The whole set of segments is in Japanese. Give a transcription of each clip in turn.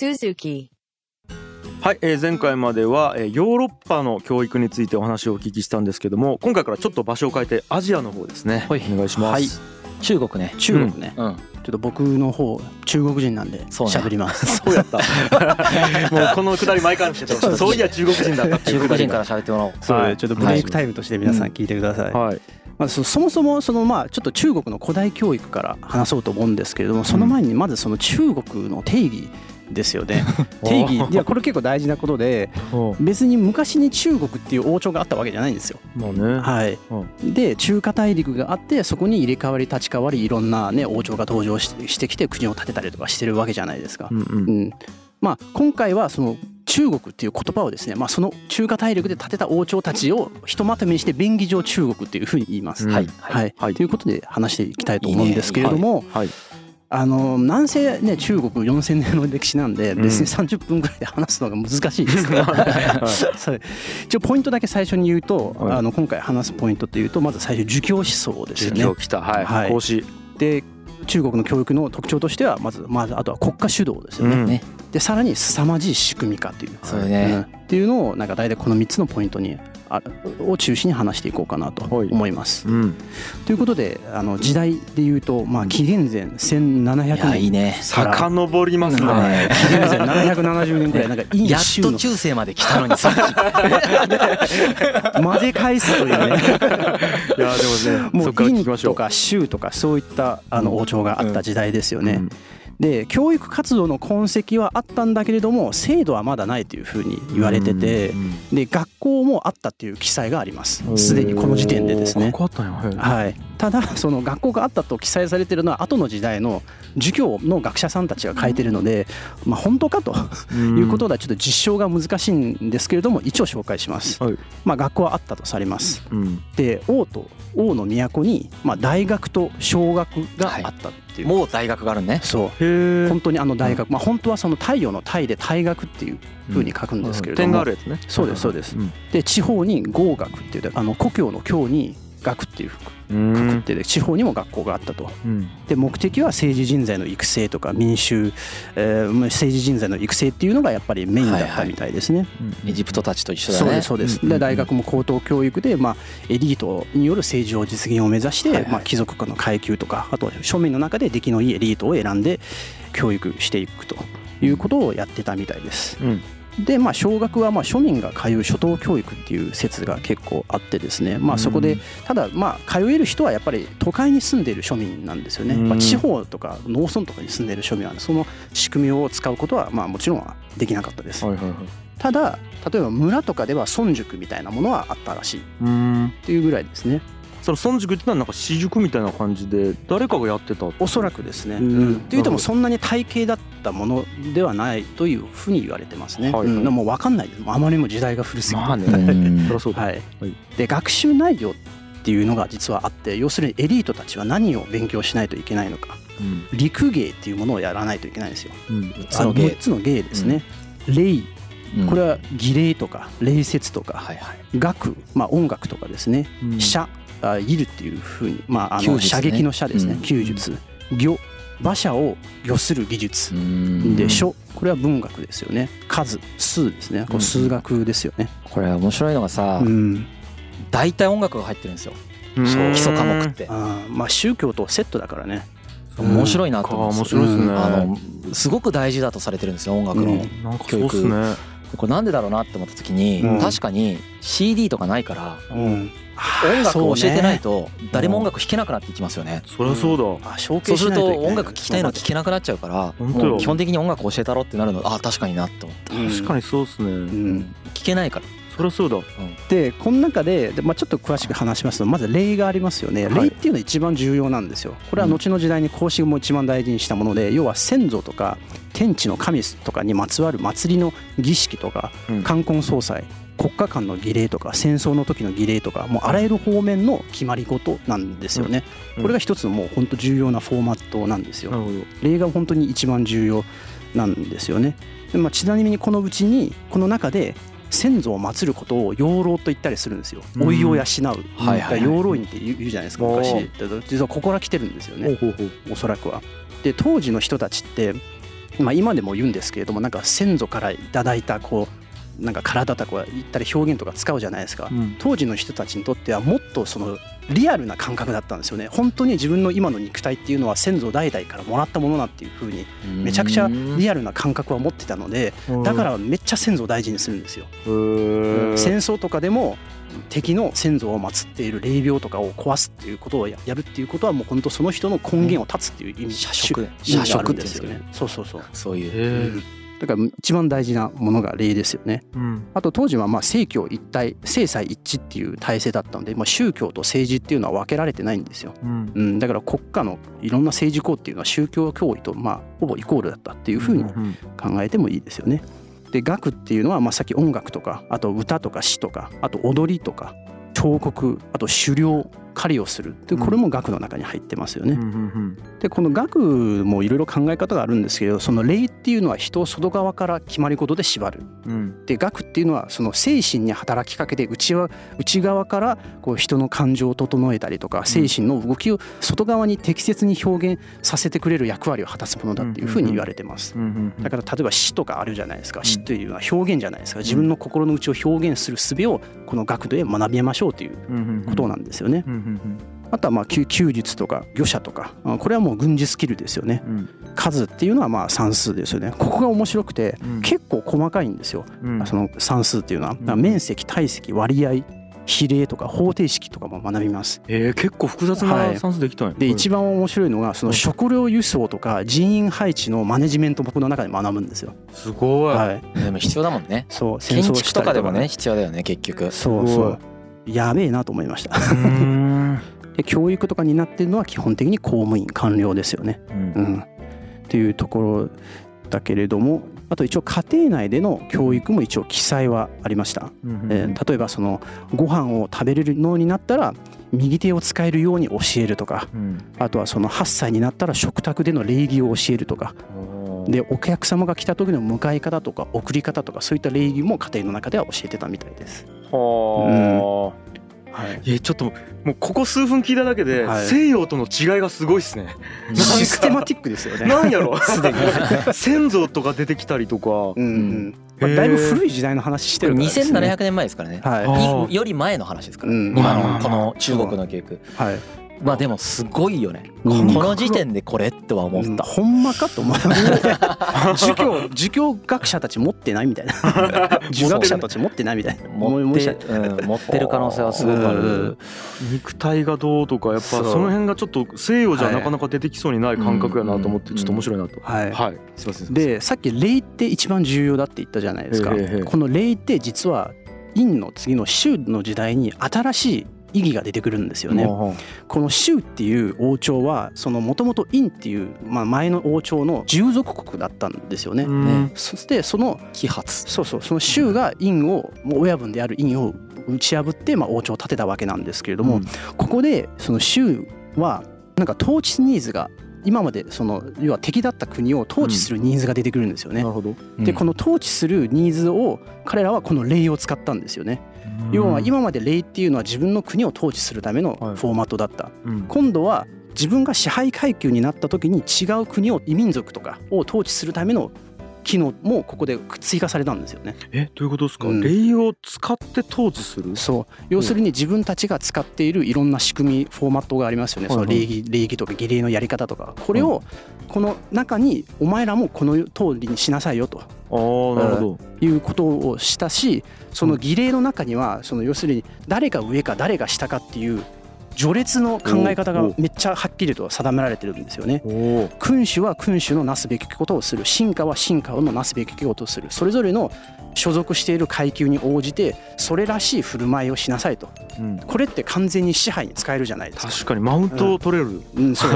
はい、前回まではヨーロッパの教育についてお話をお聞きしたんですけども、今回からちょっと場所を変えてアジアの方ですね、はい、お願いします、はい、中国ね、中国ね、うん、ちょっと僕の方中国人なんで喋ります。そうやったもうこのくだり毎回してたそういや中国人だったっていう中国人から喋ってもらおう。そう、ちょっとブレイクタイムとして皆さん聞いてください、はい、うん、まあ、そもそもそのまあちょっと中国の古代教育から話そうと思うんですけれども、その前にまずその中国の定義ですよね。定義、いやこれ結構大事なことで、別に昔に中国っていう王朝があったわけじゃないんですよ。まあね、はい、で中華大陸があって、そこに入れ替わり立ち替わりいろんなね王朝が登場してきて国を建てたりとかしてるわけじゃないですか。うん、うん、まあ今回はその中国っていう言葉をですね、まあ、その中華大陸で建てた王朝たちをひとまとめにして便宜上中国っていうふうに言います。はいはいはい、ということで話していきたいと思うんですけれども、南西ね中国4000年の歴史なんで、別に30分ぐらいで話すのが難しいですが、一応ポイントだけ最初に言うと、はい、今回話すポイントというと、まず最初儒教思想ですよね。儒教きた、はい、はい、孔子で中国の教育の特徴としては、まずあとは国家主導ですよね、うん、でさらに凄まじい仕組み化という、そうね、うん、っていうのをなんか大体この3つのポイントにを中心に話していこうかなと思います、うん、ということで時代でいうと、まあ、紀元前1700年、いいね、遡りますね、はい、紀元前770年くらい、なんかやっと中世まで来たのに混ぜ返すというねいやでもね、もう殷とか周とかそういった王朝があった時代ですよね、うんうん、で教育活動の痕跡はあったんだけれども、制度はまだないというふうに言われてて、で学校もあったという記載があります。すでにこの時点でですね、はい、ただその学校があったと記載されてるのは後の時代の儒教の学者さんたちが書いてるので、まあ、本当かということでちょっと実証が難しいんですけれども、一応紹介します、はい、まあ、学校はあったとされます、うん、で王と王の都に、まあ、大学と小学があった、はい、もう大学があるね。そう。へえ。本当に大学、まあ本当はその太陽の太で大学っていう風に書くんですけれども。点があるやつね。そうですそうです。で地方に郷学っていう故郷の郷に学っていう書くって、地方にも学校があったと。で目的は政治人材の育成とか民衆、政治人材の育成っていうのがやっぱりメインだったみたいですね。エジプトたちと一緒だね。そうですそうです。で大学も高等教育で、まあエリートによる政治を実現を目指して、まあ貴族の階級とか、あとは庶民の中で出来のいいエリートを選んで教育していくということをやってたみたいです。でまあ、小学はまあ庶民が通う初等教育っていう説が結構あってですね、まあ、そこでただまあ通える人はやっぱり都会に住んでいる庶民なんですよね、まあ、地方とか農村とかに住んでいる庶民はその仕組みを使うことはまあもちろんできなかったです。ただ例えば村とかでは村塾みたいなものはあったらしいっていうぐらいですね。その村塾ってのはなんか私塾みたいな感じで誰かがやってたっておそらくですね、うん、というともそんなに体系だったものではないというふうに言われてますね、はいはい、もう分かんないです。あまりにも時代が古すぎて、まあねはい、で学習内容っていうのが実はあって、要するにエリートたちは何を勉強しないといけないのか、うん、陸芸っていうものをやらないといけないんですよ、うん、6つの芸ですね、うん、礼、これは儀礼とか礼節とか、うん、楽、まあ、音楽とかですね、うん、射いるっていうふうに、まあ、射撃の射ですね、弓術、御、馬車を御する技術で、書、これは文学ですよね、数、数ですね、これ数学ですよね、うん、これ面白いのがさ、うん、大体音楽が入ってるんですよ、基礎科目って。あ、まあ、宗教とセットだからね、面白いなと思うんですよ。すごく大事だとされてるんですよ、音楽の教育、うん、なんかそうっすね。これなんでだろうなって思った時に、うん、確かに CD とかないから、うん、音楽を教えてないと誰も音楽弾けなくなっていきますよね。そりゃそうだ。そうすると音楽聴きたいの聴けなくなっちゃうから、もう基本的に音楽を教えたろってなるの。あ、確かになって思った。確かにそうですね、うん、聴けないから。そりゃそうだ、うん、でこの中で、まあ、ちょっと詳しく話しますと、まず礼がありますよね。礼っていうのは一番重要なんですよ。これは後の時代に孔子も一番大事にしたもので、要は先祖とか天地の神とかにまつわる祭りの儀式とか、冠婚葬祭、国家間の儀礼とか戦争の時の儀礼とか、もうあらゆる方面の決まり事なんですよね。これが一つのもう本当重要なフォーマットなんですよ。礼が本当に一番重要なんですよね。で、まあ、ちなみにこのうちにこの中で先祖を祀ることを養老と言ったりするんですよ。老いを養う、養老院って言うじゃないですか昔。実はここから来てるんですよね、おそらくは。で当時の人たちってまあ今でも言うんですけれども、なんか先祖からいただいたこうなんか体とか言ったり表現とか使うじゃないですか、うん、当時の人たちにとってはもっとそのリアルな感覚だったんですよね。本当に自分の今の肉体っていうのは先祖代々からもらったものだっていう風にめちゃくちゃリアルな感覚は持ってたので、だからめっちゃ先祖を大事にするんですよ。戦争とかでも敵の先祖を祀っている霊廟とかを壊すっていうことをやるっていうことはもう本当その人の根源を断つっていう意味、社食があるんですよね。そうそうそう。そういう。だから一番大事なものが礼ですよね、うん、あと当時はまあ政教一体政財一致っていう体制だったので、まあ、宗教と政治っていうのは分けられてないんですよ、うんうん、だから国家のいろんな政治行っていうのは宗教教義とまあほぼイコールだったっていうふうに考えてもいいですよね。で楽っていうのはまあさっき音楽とかあと歌とか詩とかあと踊りとか彫刻あと狩猟狩りをするってこれも楽の中に入ってますよね、うんうんうんうん、でこの楽もいろいろ考え方があるんですけど、その礼っていうのは人を外側から決まり事で縛る、うん、で楽っていうのはその精神に働きかけて内側からこう人の感情を整えたりとか精神の動きを外側に適切に表現させてくれる役割を果たすものだっていうふうに言われてます。だから例えば詩とかあるじゃないですか、詩というのは表現じゃないですか、自分の心の内を表現する術をこの楽で学びましょうということなんですよね。あとはまあ弓術とか御射とかこれはもう軍事スキルですよね、うん、数っていうのはまあ算数ですよね。ここが面白くて結構細かいんですよ、うん、その算数っていうのは、うん、面積体積割合比例とか方程式とかも学びます、結構複雑な算数できたんや、はい、で一番面白いのがその食料輸送とか人員配置のマネジメント僕の中で学ぶんですよ。すごい、はい、でも必要だもんね。そう建築とかでもね必要だよね結局。そうそうやべえなと思いました。で教育とかになってるのは基本的に公務員官僚ですよね、うんうん、っていうところだけれども、あと一応家庭内での教育も一応記載はありました、うんうん例えばそのご飯を食べれるようになったら右手を使えるように教えるとか、うん、あとはその8歳になったら食卓での礼儀を教えるとかで、お客様が来た時の迎え方とか送り方とかそういった礼儀も家庭の中では教えてたみたいです。はあ、うんはい、ちょっともうここ数分聞いただけで西洋との違いがすごいっすね、はい、システマティックですよね。なんやろすでに先祖とか出てきたりとか、うんまあ、だいぶ古い時代の話してるからですね。2700年前ですからね、はい、より前の話ですから、うん、今のこの中国の教育、はい、まあでもすごいよね、うん、この時点でこれっては思った、うん、ほんまかと思った儒教学者たち持ってないみたいな儒学者たち持ってないみたいな持ってる可能性はすごくある。肉体がどうとかやっぱその辺がちょっと西洋じゃなかなか出てきそうにない感覚やなと思ってちょっと面白いなと、はいはい、すいません。でさっき礼って一番重要だって言ったじゃないですか、この礼って実は殷の次の周の時代に新しい意義が出てくるんですよね。この周っていう王朝はもともと殷っていう、まあ、前の王朝の従属国だったんですよね、うん、そしてその揮発その周が殷を親分である殷を打ち破ってまあ王朝を建てたわけなんですけれども、うん、ここでその周はなんか統治ニーズが今までその要は敵だった国を統治するニーズが出てくるんですよね、うんなるほどうん、でこの統治するニーズを彼らはこの礼を使ったんですよね。要は今まで礼っていうのは自分の国を統治するためのフォーマットだった、はいうん、今度は自分が支配階級になった時に違う国を異民族とかを統治するための機能もここで追加されたんですよね。どういうことですか、うん、礼を使って統治する。そう要するに自分たちが使っているいろんな仕組みフォーマットがありますよね、はいはい、その礼儀とか儀礼のやり方とかこれをこの中にお前らもこの通りにしなさいよとなるほどいうことをしたし、その儀礼の中にはその要するに誰が上か誰が下かっていう序列の考え方がめっちゃはっきりと定められてるんですよね。君主は君主のなすべきことをする、臣下は臣下のなすべきことをする、それぞれの所属している階級に応じてそれらしい振る舞いをしなさいと、うん、これって完全に支配に使えるじゃないですか。確かにマウントを取れる、うんうん、そう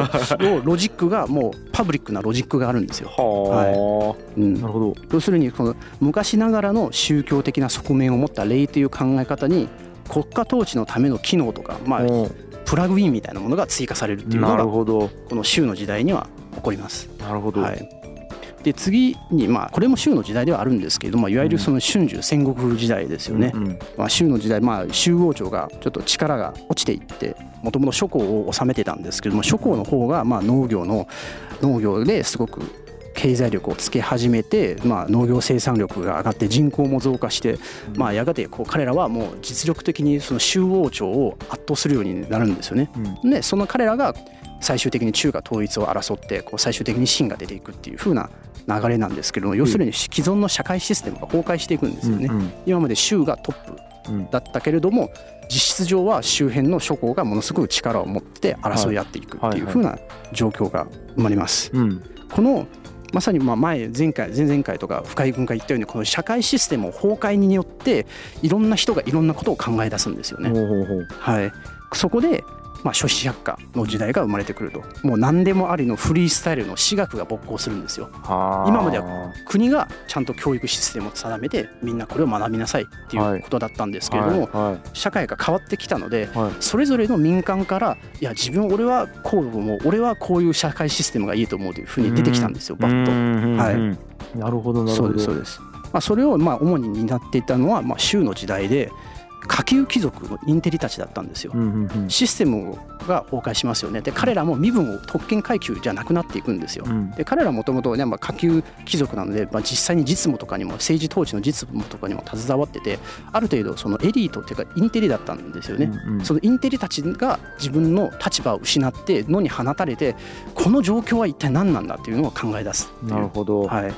ロジックがもうパブリックなロジックがあるんですよ。はい、うん、なるほど。要するにこの昔ながらの宗教的な側面を持った礼という考え方に国家統治のための機能とか、まあプラグインみたいなものが追加されるっていうのがこの周の時代には起こります。なるほど、はい、で次にまあこれも周の時代ではあるんですけれども、いわゆるその春秋戦国時代ですよね、うんうんまあ、周の時代、まあ、周王朝がちょっと力が落ちていってもともと諸侯を治めてたんですけども、諸侯の方がまあ農業ですごく経済力をつけ始めて、農業生産力が上がって人口も増加して、やがてこう彼らはもう実力的にその周王朝を圧倒するようになるんですよね。でその彼らが最終的に中華統一を争ってこう最終的に秦が出ていくっていう風な流れなんですけども、要するに既存の社会システムが崩壊していくんですよね。今まで周がトップだったけれども実質上は周辺の諸侯がものすごく力を持って争い合っていくっていう風な状況が生まれます。このまさに前々回とか深井君が言ったようにこの社会システムの崩壊によっていろんな人がいろんなことを考え出すんですよね。はい、そこで諸子百家の時代が生まれてくると、もう何でもありのフリースタイルの私学が勃興するんですよ。今までは国がちゃんと教育システムを定めてみんなこれを学びなさいっていうことだったんですけれども、社会が変わってきたのでそれぞれの民間からいや俺はこう思う、俺はこういう社会システムがいいと思うというふうに出てきたんですよ、バッと。はい、なるほどなるほど。そうですそうです。それを主に担っていたのは周の時代で。下級貴族のインテリたちだったんですよ。システムが崩壊しますよね。で彼らも身分を特権階級じゃなくなっていくんですよ。で彼らもともと下級貴族なので、実際に実務とかにも政治統治の実務とかにも携わってて、ある程度そのエリートというかインテリだったんですよね。そのインテリたちが自分の立場を失って野に放たれて、この状況は一体何なんだっていうのを考え出す。なるほど。はい、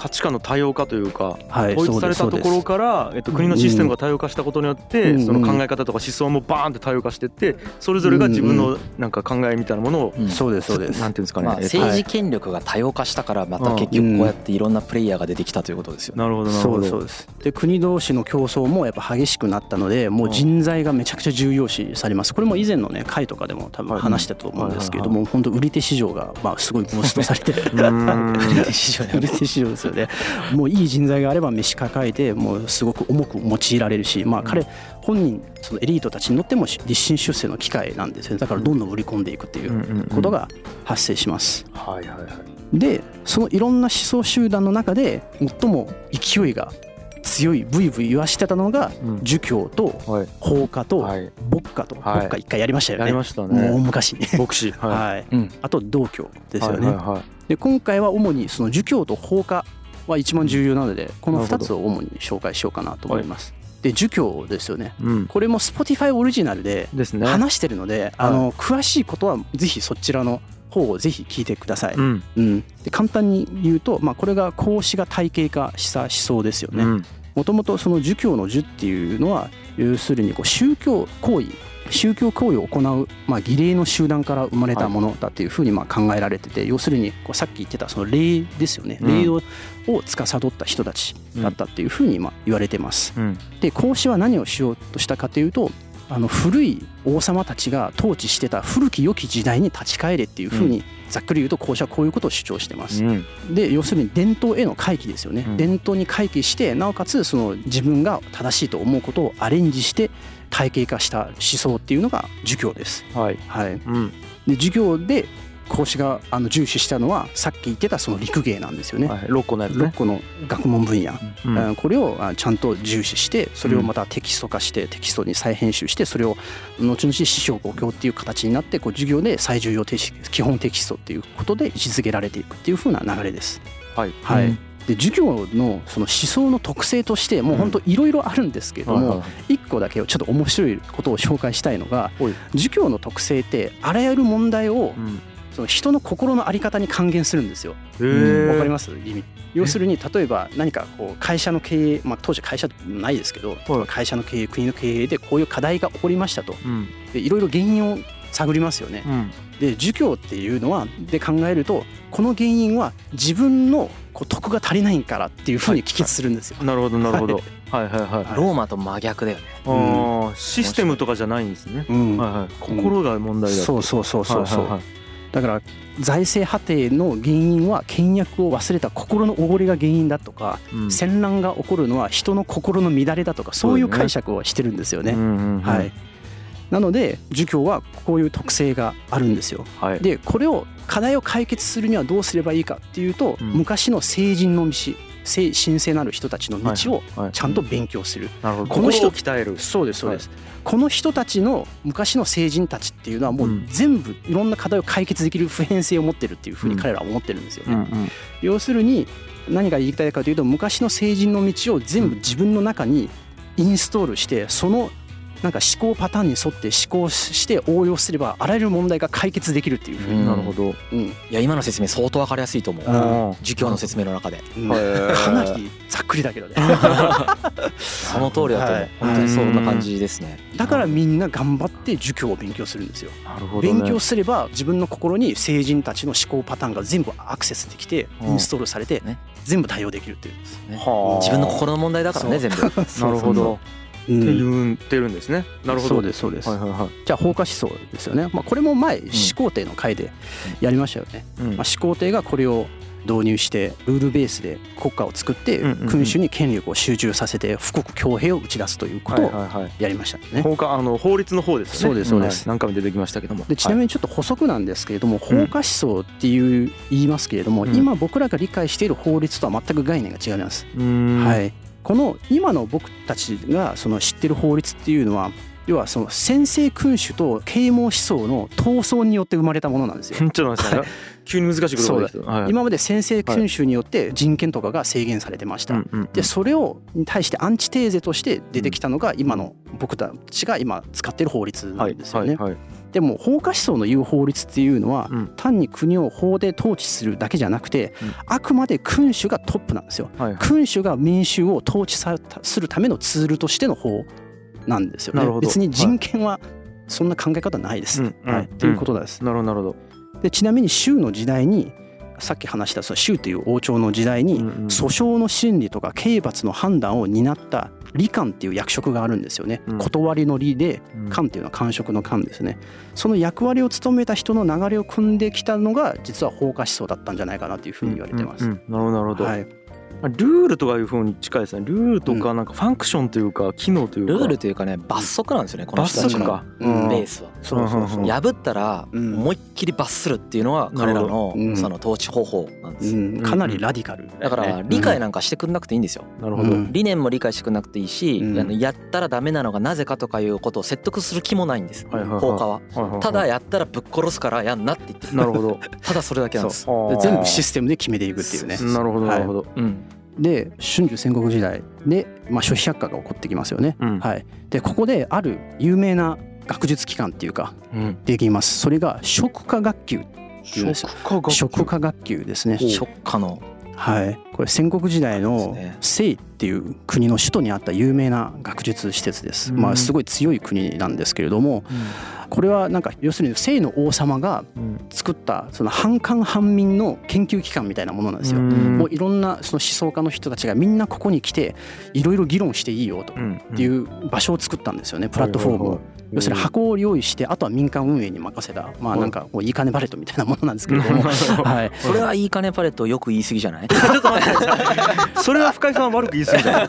価値観の多様化というか、統一されたところから国のシステムが多様化したことによってその考え方とか思想もバーンって多様化していって、それぞれが自分のなんか考えみたいなものを、そうですそうです、なんていうんですかね、政治権力が多様化したからまた結局こうやっていろんなプレイヤーが出てきたということですよね。なるほどなるほど。そうですそうです。で国同士の競争もやっぱ激しくなったので、もう人材がめちゃくちゃ重要視されます。これも以前のね回とかでも多分話したと思うんですけれども、本当売り手市場がすごいブーストされて、市場ですよね。もういい人材があれば召し抱えて、もうすごく重く用いられるし、彼本人そのエリートたちにとっても立身出世の機会なんですよね。だからどんどん売り込んでいくっていうことが発生します。でそのいろんな思想集団の中で最も勢いが強いブイブイ言わしてたのが儒教と法家と牧家と、牧家一回やりましたよね。やりましたね。もう大昔に牧師。あと道教ですよね。で今回は主にその儒教と法家は一番重要なので、この2つを主に紹介しようかなと思います。で儒教ですよね。これも Spotify オリジナルで話してるので、詳しいことはぜひそちらの方をぜひ聞いてください。で簡単に言うと、これが孔子が体系化した思想ですよね。もともとその儒教の儒っていうのは要するにこう宗教行為を行う儀礼の集団から生まれたものだというふうに考えられてて、要するにこうさっき言ってたその礼ですよね、礼を司った人たちだったっていうふうに言われてます。で孔子は何をしようとしたかというと、古い王様たちが統治してた古き良き時代に立ち返れっていうふうにざっくり言うと孔子はこういうことを主張してます。で要するに伝統への回帰ですよね。伝統に回帰して、なおかつその自分が正しいと思うことをアレンジして体系化した思想っていうのが儒教です。で儒教で孔子が重視したのはさっき言ってたその陸芸なんですよね。6個のやつね。6個の学問分野、これをちゃんと重視して、それをまたテキスト化して、テキストに再編集して、それを後々「四書五経」っていう形になって、こう授業で最重要基本テキストっていうことで位置づけられていくっていう風な流れです。で儒教のその思想の特性としてもう本当いろいろあるんですけれども、1個だけちょっと面白いことを紹介したいのが、儒教の特性ってあらゆる問題を人の心の在り方に還元するんですよ。わかります意味。要するに例えば何かこう会社の経営、当時会社ないですけど、会社の経営、国の経営でこういう課題が起こりましたと、いろいろ原因を探りますよね。で儒教っていうのはで考えると、この原因は自分の徳が足りないからっていうふうに帰結するんですよ。なるほどなるほど。ローマと真逆だよね。システムとかじゃないんですね。心が問題だ。そうそうそうそうそう。だから財政破綻の原因は倹約を忘れた心のおごりが原因だとか、戦乱が起こるのは人の心の乱れだとか、そういう解釈をしてるんですよね。なので儒教はこういう特性があるんですよ。でこれを課題を解決するにはどうすればいいかっていうと、昔の聖人の道神聖なる人たちの道をちゃんと勉強する、この人を鍛える、そうですそうです、はい、この人たちの昔の聖人たちっていうのはもう全部いろんな課題を解決できる普遍性を持ってるっていうふうに彼らは思ってるんですよね。要するに何が言いたいかというと、昔の聖人の道を全部自分の中にインストールして、そのなんか思考パターンに沿って思考して応用すればあらゆる問題が解決できるっていうふうに。なるほど、うん、いや今の説明相当分かりやすいと思う、授業の説明の中で、うん、かなりざっくりだけどねその通りだと思う、本当にそんな感じですね。だからみんな頑張って授業を勉強するんですよ。なるほど、ね、勉強すれば自分の心に聖人たちの思考パターンが全部アクセスできて、インストールされて全部対応できるっていうんですね。自分の心の問題だからね全部なるほどって言ってるんですね。なるほど、そうですそうです。じゃあ法家思想ですよね。まあこれも前始皇帝の回でやりましたよね。まあ始皇帝がこれを導入してルールベースで国家を作って君主に権力を集中させて富国強兵を打ち出すということをやりましたね。法家、法律の方ですね。そうですそうです。何回も出てきましたけども。でちなみにちょっと補足なんですけれども、法家思想っていう言いますけれども、今僕らが理解している法律とは全く概念が違います。はい。この今の僕たちがその知ってる法律っていうのは、要はその専制君主と啓蒙思想の闘争によって生まれたものなんですよ。ちょっと待って、急に難しいことです。今まで専制君主によって人権とかが制限されてました。で、それを対してアンチテーゼとして出てきたのが今の僕たちが今使ってる法律なんですよね。でも法家思想の言う法律っていうのは、単に国を法で統治するだけじゃなくて、あくまで君主がトップなんですよ。君主が民衆を統治するためのツールとしての法なんですよね。別に人権はそんな考え方ないです。ということです。なるほど。でちなみに周の時代に、さっき話した周という王朝の時代に、訴訟の審理とか刑罰の判断を担った理官っていう役職があるんですよね。断りの理で、官っていうのは官職の官ですね。その役割を務めた人の流れを組んできたのが実は法家思想だったんじゃないかなというふうに言われてます。なるほどなるほど。はい。ルールとかいう風に近いですね。ルールとかなんかファンクションというか機能というか、ルールというかね、罰則なんですよね、この人たちのベースは。そうそうそう、破ったら思いっきり罰するっていうのは彼らのその統治方法なんです。かなりラディカルだから、理解なんかしてくんなくていいんですよ。なるほど。理念も理解してくんなくていいし、やったらダメなのがなぜかとかいうことを説得する気もないんです、法家は。ただやったらぶっ殺すからやんなって言って、なるほど、ただそれだけなんです。全部システムで決めていくっていうね。なるほどなるほど。で春秋戦国時代で、諸非百家が起こってきますよね。はい、でここである有名な学術機関っていうかできます。それが職科学級っていうんですよ。職科学級ですね。職科の、はい、これ戦国時代の西っていう国の首都にあった有名な学術施設です。すごい強い国なんですけれども、これはなんか要するに西の王様が作ったその半官半民の研究機関みたいなものなんですよ。もういろんなその思想家の人たちがみんなここに来ていろいろ議論していいよとっていう場所を作ったんですよね。プラットフォームを、要するに箱を用意して、あとは民間運営に任せた、なんかこういい金パレットみたいなものなんですけれども、はい、それはいい金パレットよく言い過ぎじゃない？それは深井さんは悪く言い過ぎじゃない？は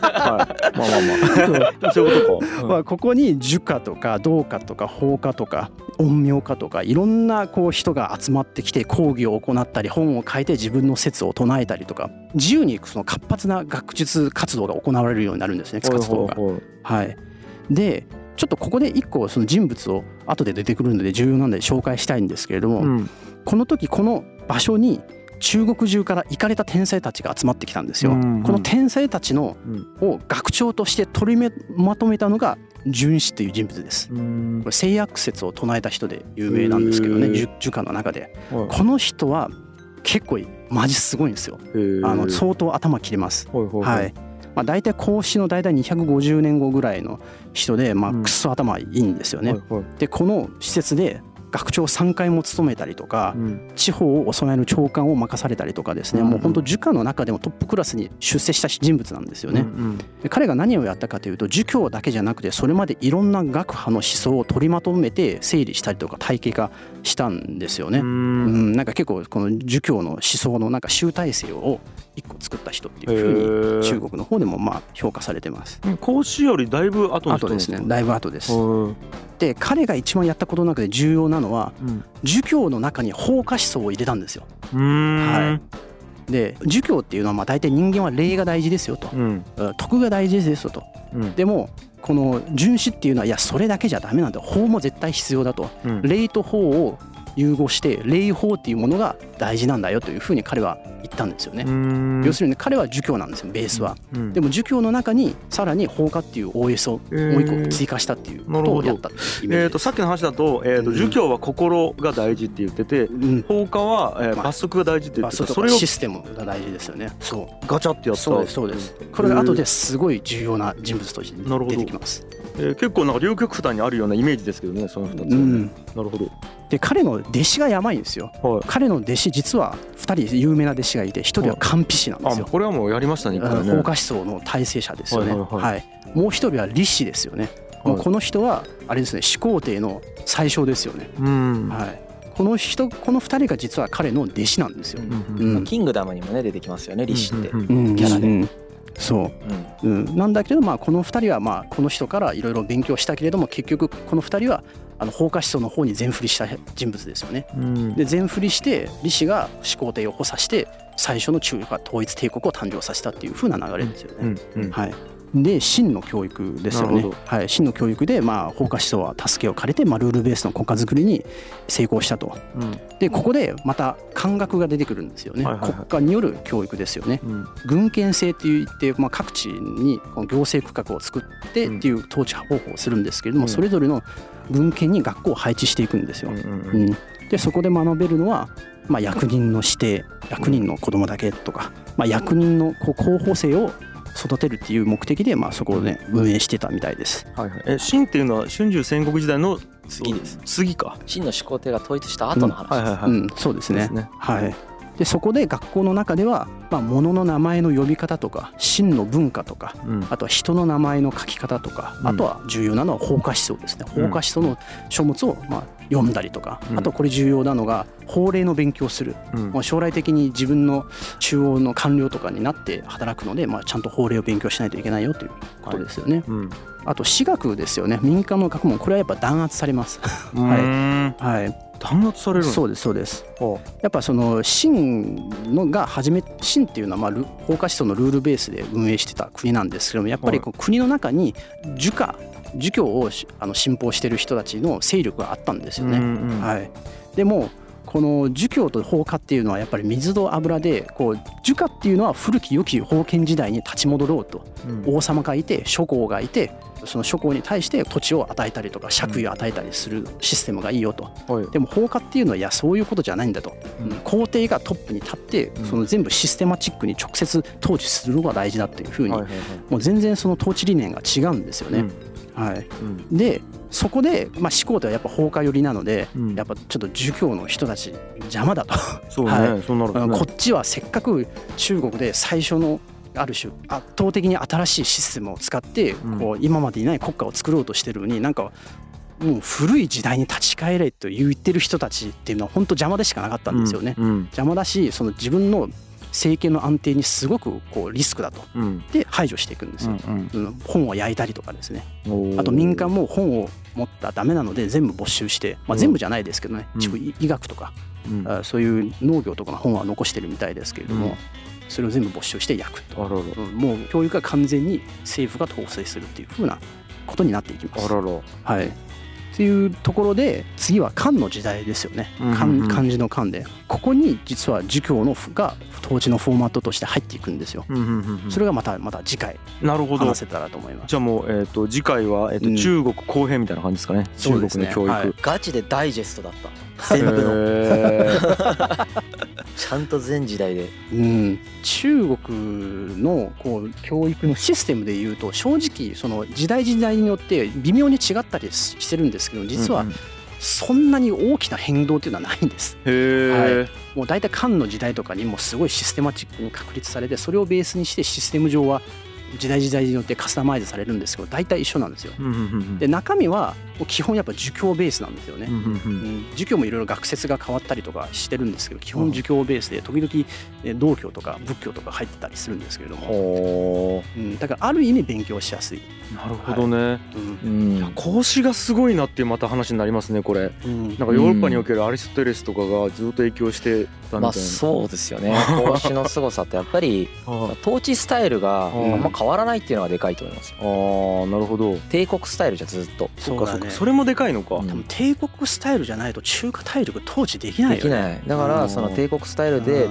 い、まあそういうことか。ここに儒家とか道家とか法家とか陰陽家とかいろんなこう人が集まってきて講義を行ったり、本を書いて自分の説を唱えたりとか、自由にその活発な学術活動が行われるようになるんですね。活動が。はい。でちょっとここで一個その人物を後で出てくるので重要なので紹介したいんですけれども、この時この場所に中国中からイカれた天才たちが集まってきたんですよ。この天才たちのを学長として取りまとめたのが荀子という人物です。これ性悪説を唱えた人で有名なんですけどね、儒家の中で。この人は結構マジすごいんですよ。相当頭切れます。はい。大体孔子の大体250年後ぐらいの人で、クソ頭いいんですよね。でこの施設で学長を3回も務めたりとか、地方をお供えの長官を任されたりとかですね、もう本当儒家の中でもトップクラスに出世した人物なんですよね。で彼が何をやったかというと、儒教だけじゃなくてそれまでいろんな学派の思想を取りまとめて整理したりとか体系化したんですよね。なんか結構この儒教の思想のなんか集大成を一個作った人っていうふうに中国の方でも評価されてます。孔子よりだいぶ後の人ですね。だいぶ後です。で彼が一番やったことの中で重要なのは、儒教の中に法家思想を入れたんですよ。はい。で儒教っていうのはまあ大体人間は礼が大事ですよと、うん、徳が大事ですよと、うん、でもこの遵守っていうのはいやそれだけじゃダメなんだ、法も絶対必要だと、うん、礼と法を融合して礼法っていうものが大事なんだよというふうに彼は言ったんですよね。要するに彼は儒教なんですよベースは、うんうん、でも儒教の中にさらに法化っていう OS をもう一個追加したっていうことをやったイメージ、さっきの話だと、儒教は心が大事って言ってて、うん、法化は、罰則が大事って言ってて、それをシステムが大事ですよね。そうガチャってやった。そうですそうです、これが後ですごい重要な人物として出てきます。結構なんか両極端にあるようなイメージですけどね、その2つはね、うん、なるほど。で彼の弟子がやばいんですよ、はい、彼の弟子実は2人有名な弟子がいて、1人は韓非子なんですよ、はい、あこれはもうやりましたね、法華思想の体制者ですよね、はいはいはいはい、もう1人は李子ですよね、はい、もうこの人はあれですね、始皇帝の宰相ですよね、はいはい、この2人が実は彼の弟子なんですよ、うんうんうん、キングダムにもね出てきますよね李子って、うんうんうん、キャラで、うんそううん、なんだけど、まあ、この2人はまあこの人からいろいろ勉強したけれども、結局この2人は法華思想の方に全振りした人物ですよね、うん、で全振りして李氏が始皇帝を補佐して最初の中華統一帝国を誕生させたっていう風な流れですよね、うんうんはい、で秦の教育ですよね、はい、秦の教育でまあ法華思想は助けを借りてまあルールベースの国家づくりに成功したと、うん、でここでまた漢学が出てくるんですよね、はいはいはい、国家による教育ですよね、うん、郡県制っていってまあ各地にこの行政区画を作ってっていう統治方法をするんですけれども、うん、それぞれの郡県に学校を配置していくんですよ、うんうんうん、でそこで学べるのはまあ役人の指定、役人の子供だけとか、まあ役人のこう候補生を育てるっていう目的でまあそこをね運営してたみたいです、はいはい、秦っていうのは春秋戦国時代の次です。次か秦の始皇帝が統一した後の話です、うんはいはいはい、うん、そうですね、はい、でそこで学校の中ではまあ物の名前の呼び方とか秦の文化とか、うん、あとは人の名前の書き方とか、うん、あとは重要なのは法華思想ですね、うん、法華思想の書物をまあ読んだりとか、うん、あとこれ重要なのが法令の勉強をする、うん、もう将来的に自分の中央の官僚とかになって働くので、まあ、ちゃんと法令を勉強しないといけないよということですよね、はいうん、あと私学ですよね、民間の学問、これはやっぱ弾圧されます、はいはい、弾圧されるの？そうですそうです、やっぱその秦っていうのはまあ法華思想のルールベースで運営してた国なんですけども、やっぱりこう国の中に儒教を信奉してる人たちの勢力があったんですよね、うんうんはい、でもこの儒教と法化っていうのはやっぱり水と油で、こう儒家っていうのは古き良き封建時代に立ち戻ろうと、うん、王様がいて諸侯がいて、その諸侯に対して土地を与えたりとか爵位を与えたりするシステムがいいよと、うん、でも法化っていうのはいやそういうことじゃないんだと、うん、皇帝がトップに立ってその全部システマチックに直接統治するのが大事だっていうふうに、はいはいはい、もう全然その統治理念が違うんですよね、うんはいうん、でそこで、まあ、始皇帝はやっぱ法家寄りなので、うん、やっぱちょっと儒教の人たち邪魔だとそう、ねはい、そうなるとね、こっちはせっかく中国で最初のある種圧倒的に新しいシステムを使って、うん、こう今までにない国家を作ろうとしてるのに、なんかもう古い時代に立ち返れと言ってる人たちっていうのは本当邪魔でしかなかったんですよね、うんうん、邪魔だし、その自分の政権の安定にすごくこうリスクだと、うん、で排除していくんですよ、うんうん、本を焼いたりとかですね、あと民間も本を持ったらダメなので全部没収して、まあ、全部じゃないですけどね、うん、医学とか、うん、そういう農業とかの本は残してるみたいですけれども、うん、それを全部没収して焼くと、あらら、もう教育が完全に政府が統制するっていう風なことになっていきます。あらら、はいっていうところで、次は漢の時代ですよね、漢字の漢で、ここに実は儒教のが統治のフォーマットとして入っていくんですよ、うんうんうんうん、それがまた次回話せたらと思います。じゃあもう、次回は、中国後編みたいな感じですかね、うん、中国の教育、ねはい、ガチでダイジェストだった全部の、ちゃんと全時代で、うん、中国のこう教育のシステムでいうと、正直その時代時代によって微妙に違ったりしてるんですけど、実はそんなに大きな変動というのはないんです、はい、もう大体漢の時代とかにもすごいシステマチックに確立されて、それをベースにしてシステム上は時代時代によってカスタマイズされるんですけど、大体一緒なんですよ、うんうんうん、で中身は基本やっぱ儒教ベースなんですよね。儒教もいろいろ学説が変わったりとかしてるんですけど、基本儒教ベースで時々道教とか仏教とか入ってたりするんですけれども、だからある意味勉強しやすい。なるほどね。孔子がすごいなっていうまた話になりますねこれ。なんかヨーロッパにおけるアリストテレスとかがずっと影響してたみたいな。まあそうですよね。孔子の凄さってやっぱり統治スタイルがあんま変わらないっていうのがでかいと思います。ああなるほど。帝国スタイルじゃずっと。そうかそうか。それもでかいのか。多分帝国スタイルじゃないと中華大陸統治できないよね。できない。だからその帝国スタイルで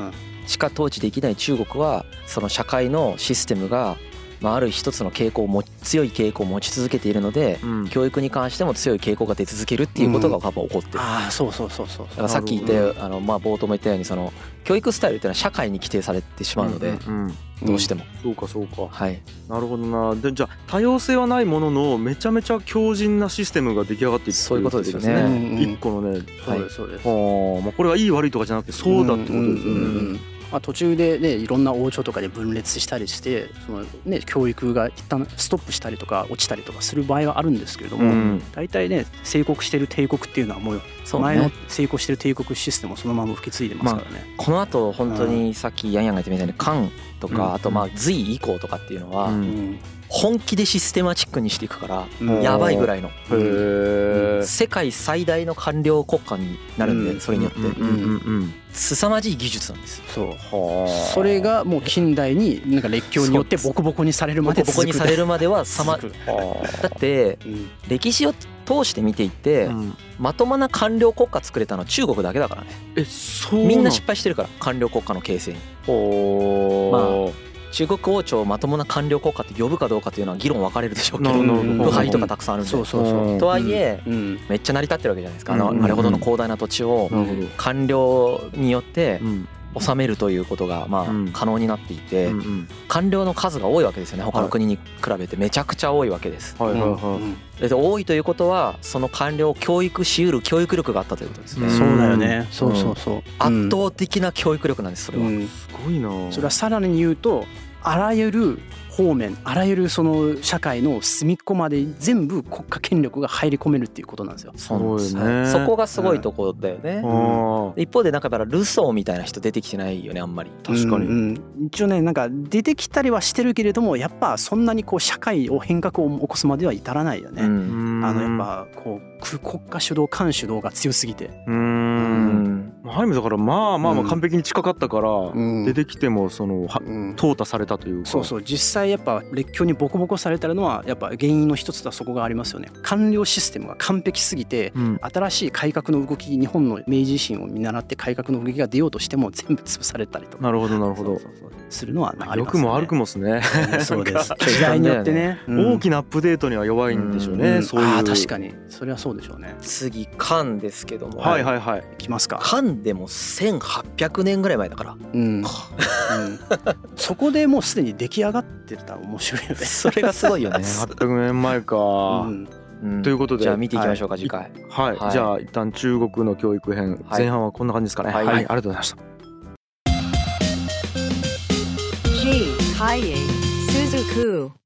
しか統治できない中国はその社会のシステムがある一つの傾向を強い傾向を持ち続けているので、教育に関しても強い傾向が出続けるっていうことが多分起こってる。ああそうそうそうそう。だからさっき言ってまあ冒頭も言ったようにその教育スタイルっていうのは社会に規定されてしまうので。どうしても、そうかそうか、はい、なるほどな。でじゃあ多様性はないもののめちゃめちゃ強靭なシステムが出来上がっていくということですよね。一個のね、そうですそうです。これはいい悪いとかじゃなくてそうだってことですよね。途中でねいろんな王朝とかで分裂したりしてそのね教育が一旦ストップしたりとか落ちたりとかする場合はあるんですけれども、大体ね成功してる帝国っていうのはもう前の成功してる帝国システムをそのまま受け継いでますからね。この後本当にさっきヤンヤンが言ったみたいに漢とかあとまあ隋以降とかっていうのは本気でシステマチックにしていくからやばいぐらいの世界最大の官僚国家になるんで、それによって凄まじい技術なんです。そう。それがもう近代になんか列強によってボコボコにされるまで続く。ボコボコにされるまではだって歴史を通して見ていって、まともな官僚国家作れたのは中国だけだからね。みんな失敗してるから官僚国家の形成に。まあ中国王朝をまともな官僚国家って呼ぶかどうかというのは議論分かれるでしょうけど、腐敗とかたくさんあるんで。とはいえめっちゃ成り立ってるわけじゃないですか。あれほどの広大な土地を官僚によって治めるということがまあ可能になっていて、官僚の数が多いわけですよね。他の国に比べてめちゃくちゃ多いわけです。多いということはその官僚を教育しうる教育力があったということですね。そうだよね。そうそうそう。圧倒的な教育力なんです。それはすごいな。それはさらに言うとあらゆる方面あらゆるその社会の隅っこまで全部国家権力が入り込めるっていうことなんですよ。そうですね。そこがすごいところだよね。一方でなんかやっぱルソーみたいな人出てきてないよねあんまり。確かに。一応ねなんか出てきたりはしてるけれどもやっぱそんなにこう社会を変革を起こすまでは至らないよね。やっぱこう国家主導官主導が強すぎて。ある意味だからまあ完璧に近かったから出てきてもその淘汰されたというか。そうそう。実際やっぱ列強にボコボコされたのはやっぱ原因の一つだ。そこがありますよね。官僚システムが完璧すぎて新しい改革の動き、日本の明治維新を見習って改革の動きが出ようとしても全部潰されたりとか。なるほどなるほど。するのは良くも悪くもですね。そうです。時代によってね大きなアップデートには弱いんでしょうね。そういう。ああ確かにそれはそうでしょうね。次漢ですけども。はいはいはい。いきますか。漢でも1800年ぐらい前だから、そこでもうすでに出来上がってたら面白いよね。それがすごいよね。800年前か、ということでじゃあ見ていきましょうか、次回。はい、じゃあ一旦中国の教育編前半はこんな感じですかね。はい、ありがとうございました。G. 開演続く。